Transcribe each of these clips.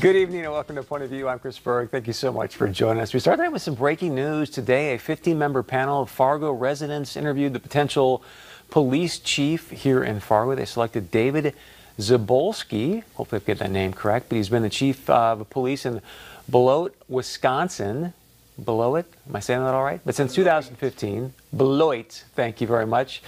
Good evening and welcome to Point of View. I'm Chris Berg. Thank you so much for joining us. We started out with some breaking news today. A 15-member panel of Fargo residents interviewed the potential police chief here in Fargo. They selected David Zabolski. Hopefully I've got that name correct, but he's been the chief of police in Beloit, Wisconsin. Beloit? Am I saying that all right? But since 2015, Beloit, thank you very much.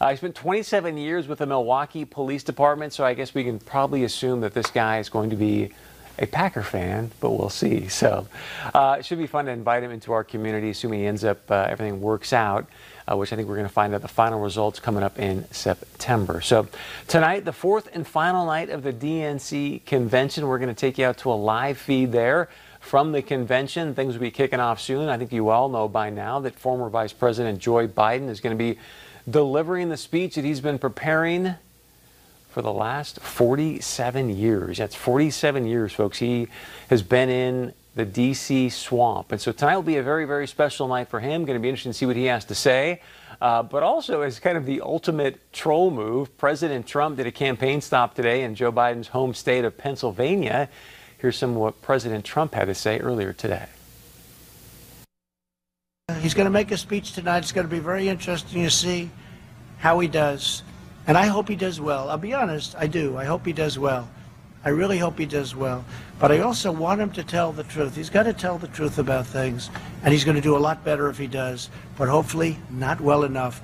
I spent 27 years with the Milwaukee Police Department, so I guess we can probably assume that this guy is going to be a Packer fan, but we'll see. So it should be fun to invite him into our community, assuming he ends up, everything works out, which I think we're going to find out the final results coming up in September. So tonight, the fourth and final night of the DNC convention, we're going to take you out to a live feed there from the convention. Things will be kicking off soon. I think you all know by now that former Vice President Joe Biden is going to be delivering the speech that he's been preparing for the last 47 years. That's 47 years, folks. He has been in the D.C. swamp. And so tonight will be a very, very special night for him. Going to be interesting to see what he has to say. But also as kind of the ultimate troll move, President Trump did a campaign stop today in Joe Biden's home state of Pennsylvania. Here's some of what President Trump had to say earlier today. He's going to make a speech tonight. It's going to be very interesting to see how he does. And I hope he does well. I'll be honest, I do. I hope he does well. I really hope he does well. But I also want him to tell the truth. He's got to tell the truth about things. And he's going to do a lot better if he does. But hopefully not well enough.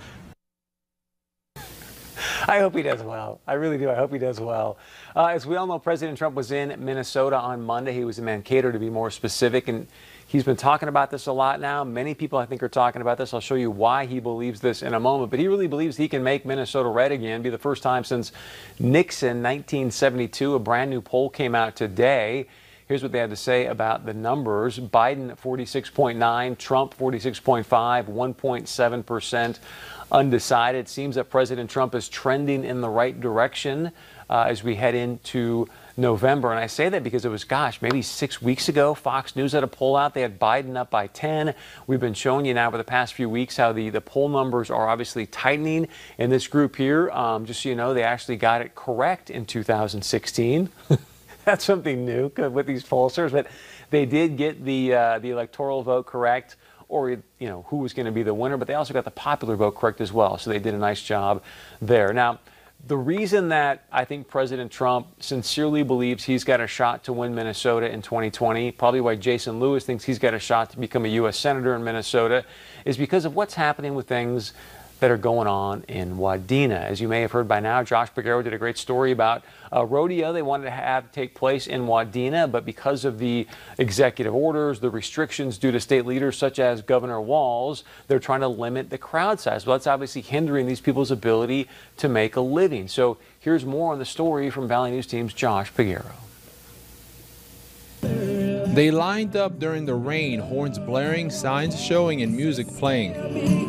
I hope he does well. I really do. I hope he does well. As we all know, President Trump was in Minnesota on Monday. He was in Mankato, to be more specific. And he's been talking about this a lot now. Many people, I think, are talking about this. I'll show you why he believes this in a moment. But he really believes he can make Minnesota red again. Be the first time since Nixon, 1972. A brand new poll came out today. Here's what they had to say about the numbers. Biden at 46.9, Trump 46.5, 1.7% undecided. Seems that President Trump is trending in the right direction as we head into November. And I say that because it was, gosh, maybe 6 weeks ago, Fox News had a poll out. They had Biden up by 10. We've been showing you now over the past few weeks how the poll numbers are obviously tightening. And this group here, just so you know, they actually got it correct in 2016. That's something new with these pollsters, but they did get the electoral vote correct, or, you know, who was going to be the winner, but they also got the popular vote correct as well. So they did a nice job there. Now, the reason that I think President Trump sincerely believes he's got a shot to win Minnesota in 2020, probably why Jason Lewis thinks he's got a shot to become a U.S. Senator in Minnesota, is because of what's happening with things that are going on in Wadena. As you may have heard by now, Josh Peguero did a great story about a rodeo they wanted to have take place in Wadena, but because of the executive orders, the restrictions due to state leaders such as Governor Walz, they're trying to limit the crowd size. Well, that's obviously hindering these people's ability to make a living. So here's more on the story from Valley News team's Josh Peguero. They lined up during the rain, horns blaring, signs showing, and music playing.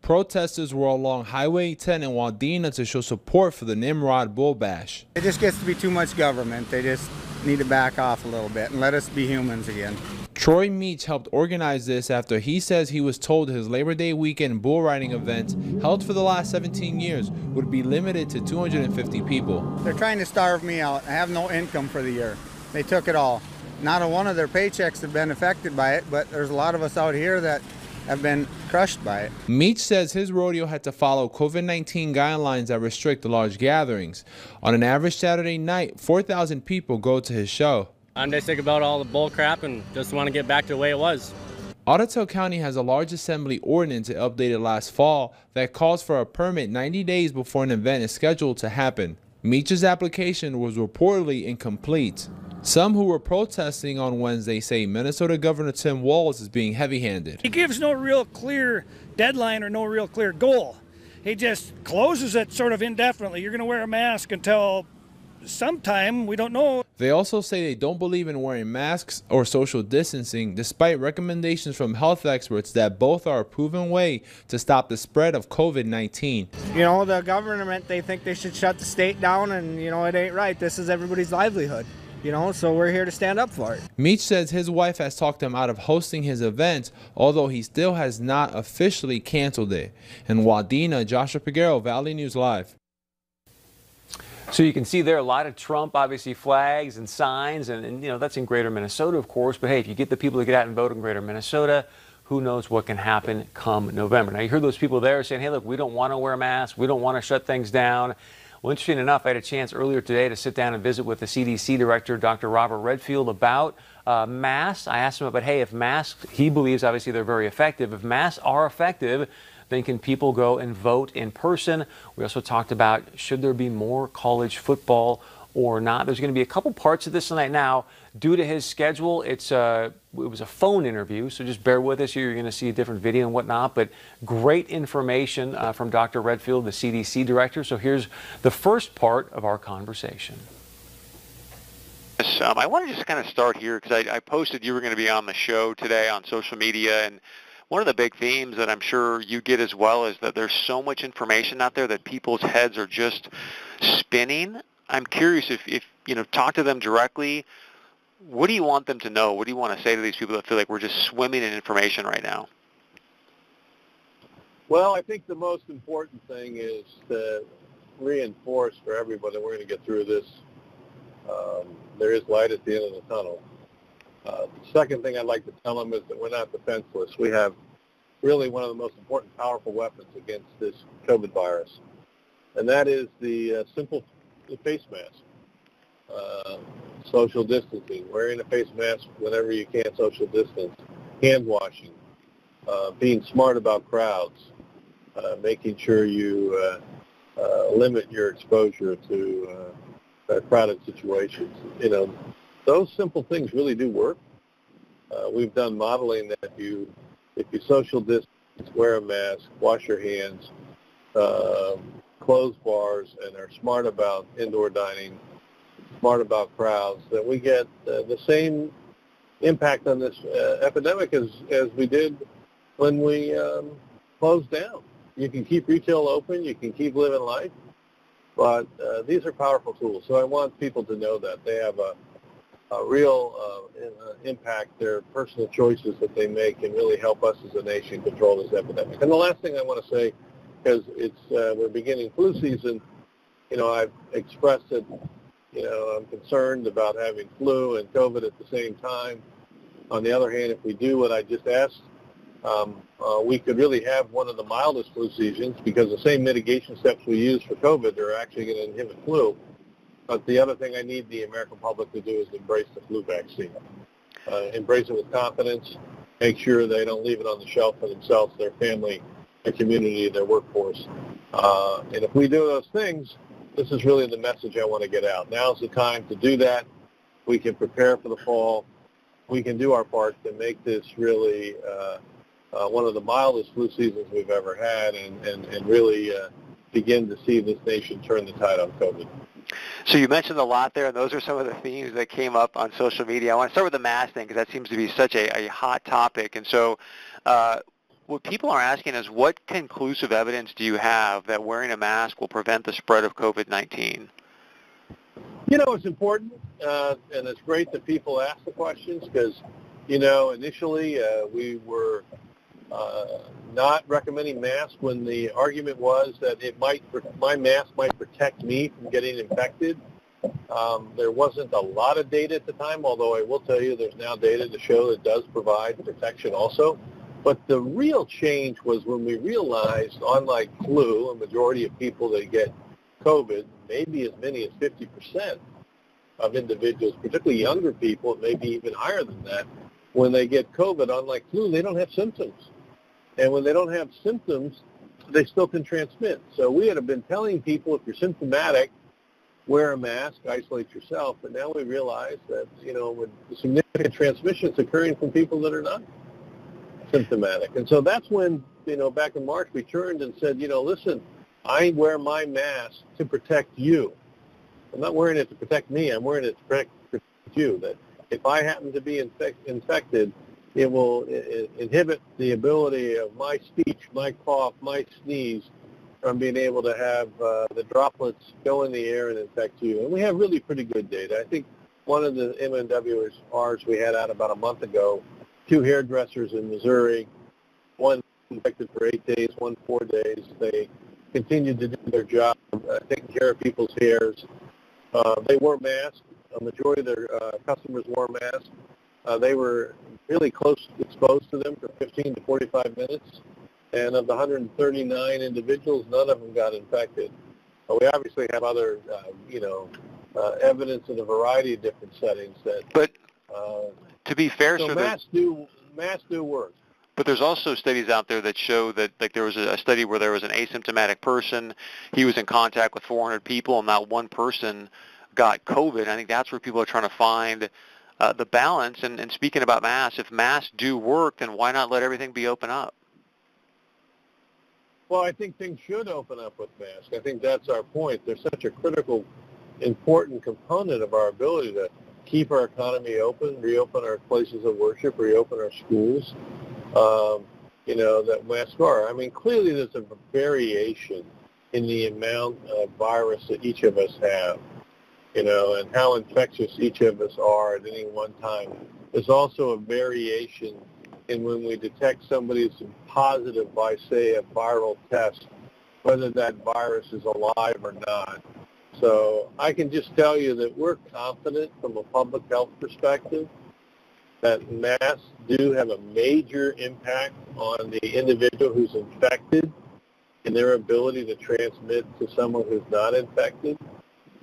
Protesters were along Highway 10 in Wadena to show support for the Nimrod Bull Bash. It just gets to be too much government. They just need to back off a little bit and let us be humans again. Troy Meech helped organize this after he says he was told his Labor Day weekend bull riding event, held for the last 17 years, would be limited to 250 people. They're trying to starve me out. I have no income for the year. They took it all. Not a one of their paychecks have been affected by it, but there's a lot of us out here that have been crushed by it. Meech says his rodeo had to follow COVID-19 guidelines that restrict large gatherings. On an average Saturday night, 4,000 people go to his show. I'm just sick about all the bull crap and just want to get back to the way it was. Audubon County has a large assembly ordinance it updated last fall that calls for a permit 90 days before an event is scheduled to happen. Meech's application was reportedly incomplete. Some who were protesting on Wednesday say Minnesota Governor Tim Walz is being heavy-handed. He gives no real clear deadline or no real clear goal. He just closes it sort of indefinitely. You're going to wear a mask until sometime, we don't know. They also say they don't believe in wearing masks or social distancing, despite recommendations from health experts that both are a proven way to stop the spread of COVID-19. You know, the government, they think they should shut the state down, and, you know, it ain't right. This is everybody's livelihood. You know, so we're here to stand up for it. Meech says his wife has talked him out of hosting his event, although he still has not officially canceled it. In Wadena, Joshua Peguero, Valley News Live. So you can see there a lot of Trump, obviously, flags and signs, and you know, that's in greater Minnesota, of course. But hey, if you get the people to get out and vote in greater Minnesota, who knows what can happen come November. Now, you heard those people there saying, hey, look, we don't want to wear masks. We don't want to shut things down. Well, interesting enough, I had a chance earlier today to sit down and visit with the CDC director, Dr. Robert Redfield, about masks. I asked him about, hey, if masks, he believes, obviously, they're very effective. If masks are effective, then can people go and vote in person? We also talked about, should there be more college football or not? There's going to be a couple parts of this tonight. Now, due to his schedule, it was a phone interview, so just bear with us here. You're going to see a different video and whatnot, but great information from Dr. Redfield, the CDC director. So here's the first part of our conversation. Yes, I want to just kind of start here because I posted you were going to be on the show today on social media, and one of the big themes that I'm sure you get as well is that there's so much information out there that people's heads are just spinning. I'm curious if you know, talk to them directly. What do you want them to know? What do you want to say to these people that feel like we're just swimming in information right now? Well, I think the most important thing is to reinforce for everyone that we're going to get through this. There is light at the end of the tunnel. The second thing I'd like to tell them is that we're not defenseless. We have really one of the most important, powerful weapons against this COVID virus, and that is the face mask, social distancing, wearing a face mask whenever you can, social distance, hand washing, being smart about crowds, making sure you limit your exposure to crowded situations. You know, those simple things really do work. We've done modeling that if you social distance, wear a mask, wash your hands, close bars, and are smart about indoor dining, smart about crowds, that we get the same impact on this epidemic as we did when we closed down. You can keep retail open, you can keep living life, but these are powerful tools. So I want people to know that they have a real impact. Their personal choices that they make can really help us as a nation control this epidemic. And the last thing I want to say, because we're beginning flu season, you know, I've expressed that, you know, I'm concerned about having flu and COVID at the same time. On the other hand, if we do what I just asked, we could really have one of the mildest flu seasons, because the same mitigation steps we use for COVID are actually going to inhibit flu. But the other thing I need the American public to do is embrace the flu vaccine. Embrace it with confidence. Make sure they don't leave it on the shelf for themselves, their family, their community, their workforce. And if we do those things, this is really the message I want to get out. Now's the time to do that. We can prepare for the fall. We can do our part to make this really one of the mildest flu seasons we've ever had, and really begin to see this nation turn the tide on COVID. So you mentioned a lot there, and those are some of the themes that came up on social media. I want to start with the mask thing, because that seems to be such a hot topic. And so what people are asking is, what conclusive evidence do you have that wearing a mask will prevent the spread of COVID-19? You know, it's important, and it's great that people ask the questions, because, you know, initially we were not recommending masks when the argument was that my mask might protect me from getting infected. There wasn't a lot of data at the time, although I will tell you there's now data to show it does provide protection also. But the real change was when we realized, unlike flu, a majority of people that get COVID, maybe as many as 50% of individuals, particularly younger people, maybe even higher than that, when they get COVID, unlike flu, they don't have symptoms. And when they don't have symptoms, they still can transmit. So we had been telling people, if you're symptomatic, wear a mask, isolate yourself. But now we realize that, you know, with significant transmissions occurring from people that are not symptomatic. And so that's when, you know, back in March, we turned and said, you know, listen, I wear my mask to protect you. I'm not wearing it to protect me. I'm wearing it to protect you. That if I happen to be infected, it will inhibit the ability of my speech, my cough, my sneeze from being able to have the droplets go in the air and infect you. And we have really pretty good data. I think one of the MMWRs we had out about a month ago, 2 hairdressers in Missouri, one infected for 8 days, one 4 days. They continued to do their job taking care of people's hairs. They wore masks. A majority of their customers wore masks. They were really close exposed to them for 15 to 45 minutes. And of the 139 individuals, none of them got infected. We obviously have other, evidence in a variety of different settings that. But to be fair, so masks do work. But there's also studies out there that show that, like, there was a study where there was an asymptomatic person. He was in contact with 400 people, and not one person got COVID. I think that's where people are trying to find the balance. And speaking about masks, if masks do work, then why not let everything be open up? Well, I think things should open up with masks. I think that's our point. They're such a critical, important component of our ability to keep our economy open, reopen our places of worship, reopen our schools, that masks are. I mean, clearly there's a variation in the amount of virus that each of us have, and how infectious each of us are at any one time. There's also a variation in when we detect somebody's positive by, say, a viral test, whether that virus is alive or not. So I can just tell you that we're confident from a public health perspective that masks do have a major impact on the individual who's infected and their ability to transmit to someone who's not infected.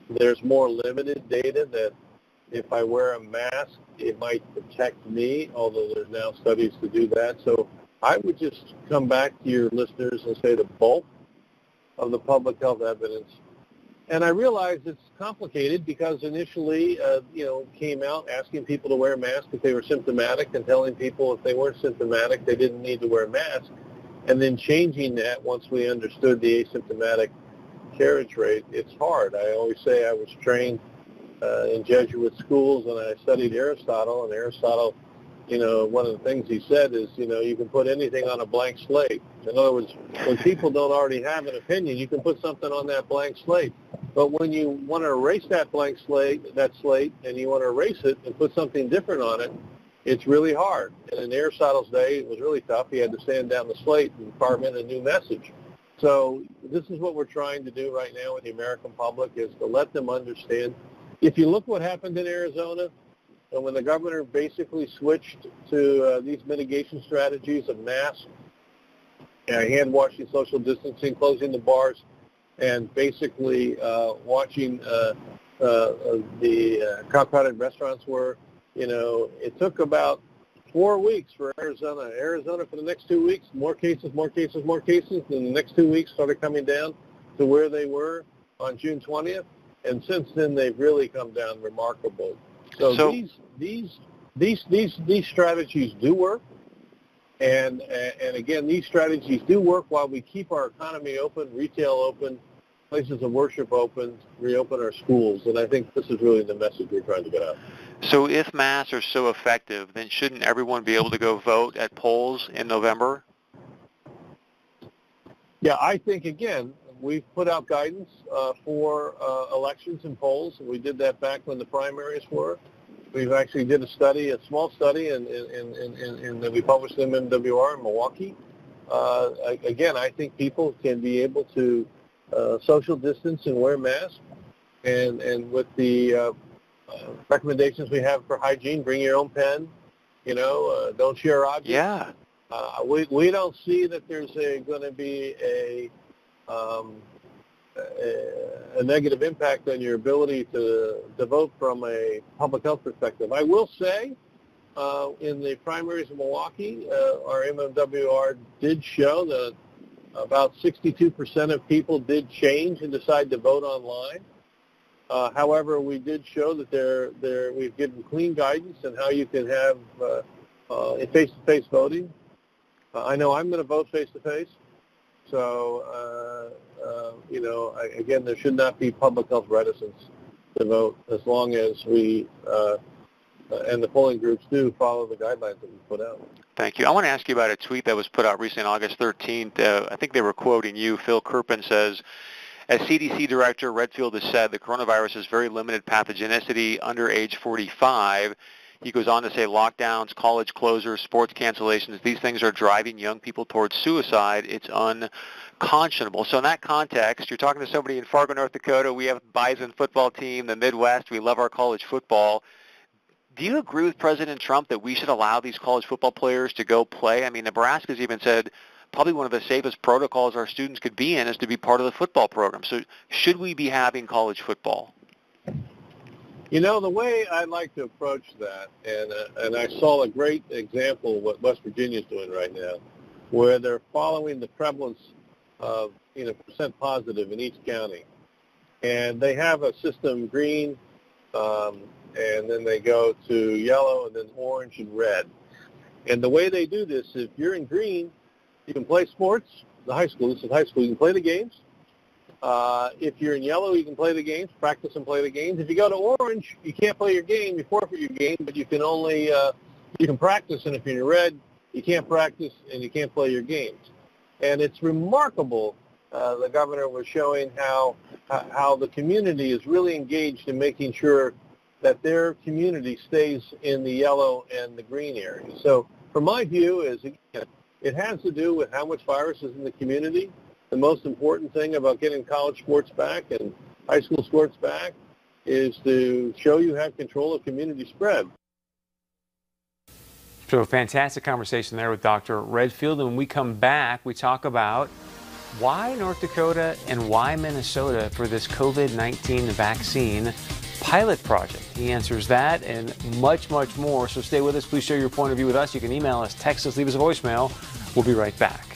There's more limited data that if I wear a mask, it might protect me, although there's now studies to do that. So I would just come back to your listeners and say the bulk of the public health evidence. And I realize it's complicated because initially, came out asking people to wear masks if they were symptomatic and telling people if they weren't symptomatic, they didn't need to wear masks. And then changing that once we understood the asymptomatic carriage rate, it's hard. I always say I was trained in Jesuit schools and I studied Aristotle. And Aristotle, one of the things he said is, you can put anything on a blank slate. In other words, when people don't already have an opinion, you can put something on that blank slate. But when you want to erase that blank slate, and you want to erase it and put something different on it, it's really hard. And in Aristotle's day, it was really tough. He had to sand down the slate and carve in a new message. So this is what we're trying to do right now with the American public, is to let them understand. If you look what happened in Arizona, and when the governor basically switched to these mitigation strategies of masks, hand washing, social distancing, closing the bars, and basically watching how crowded restaurants were, it took about 4 weeks for Arizona. Arizona for the next 2 weeks, more cases, and the next 2 weeks started coming down to where they were on June 20th. And since then, they've really come down remarkably. So these strategies do work, and again, these strategies do work while we keep our economy open, retail open, places of worship open, reopen our schools. And I think this is really the message we're trying to get out. So if masks are so effective, then shouldn't everyone be able to go vote at polls in November? Yeah, I think, again, we've put out guidance for elections and polls. We did that back when the primaries were. We've actually did a small study, and we published in MMWR in Milwaukee. Again, I think people can be able to social distance and wear masks. And with the recommendations we have for hygiene, bring your own pen, don't share objects. Yeah. We don't see that there's going to be a negative impact on your ability to vote from a public health perspective. I will say in the primaries in Milwaukee, our MMWR did show that about 62% of people did change and decide to vote online. However, we did show that we've given clean guidance on how you can have face-to-face voting. I know I'm going to vote face-to-face. So, again, there should not be public health reticence to vote as long as we and the polling groups do follow the guidelines that we put out. Thank you. I want to ask you about a tweet that was put out recently on August 13th. I think they were quoting you. Phil Kerpen says, as CDC Director Redfield has said, the coronavirus has very limited pathogenicity under age 45. He goes on to say lockdowns, college closures, sports cancellations, these things are driving young people towards suicide. It's unconscionable. So in that context, you're talking to somebody in Fargo, North Dakota. We have Bison football team, the Midwest. We love our college football. Do you agree with President Trump that we should allow these college football players to go play? I mean, Nebraska's even said probably one of the safest protocols our students could be in is to be part of the football program. So should we be having college football? You know, the way I like to approach that, and I saw a great example of what West Virginia is doing right now, where they're following the prevalence of, you know, percent positive in each county. And they have a system green, and then they go to yellow, and then orange and red. And the way they do this, if you're in green, you can play sports. The high school, this is high school, you can play the games. If you're in yellow, you can play the games, practice and play the games. If you go to orange, you can't play your game, you forfeit your game, but you can only you can practice. And if you're in red, you can't practice and you can't play your games. And it's remarkable. The governor was showing how the community is really engaged in making sure that their community stays in the yellow and the green area. So, from my view, is again, it has to do with how much virus is in the community. The most important thing about getting college sports back and high school sports back is to show you have control of community spread. So a fantastic conversation there with Dr. Redfield. And when we come back, we talk about why North Dakota and why Minnesota for this COVID-19 vaccine pilot project. He answers that and much, much more. So stay with us. Please share your point of view with us. You can email us, text us, leave us a voicemail. We'll be right back.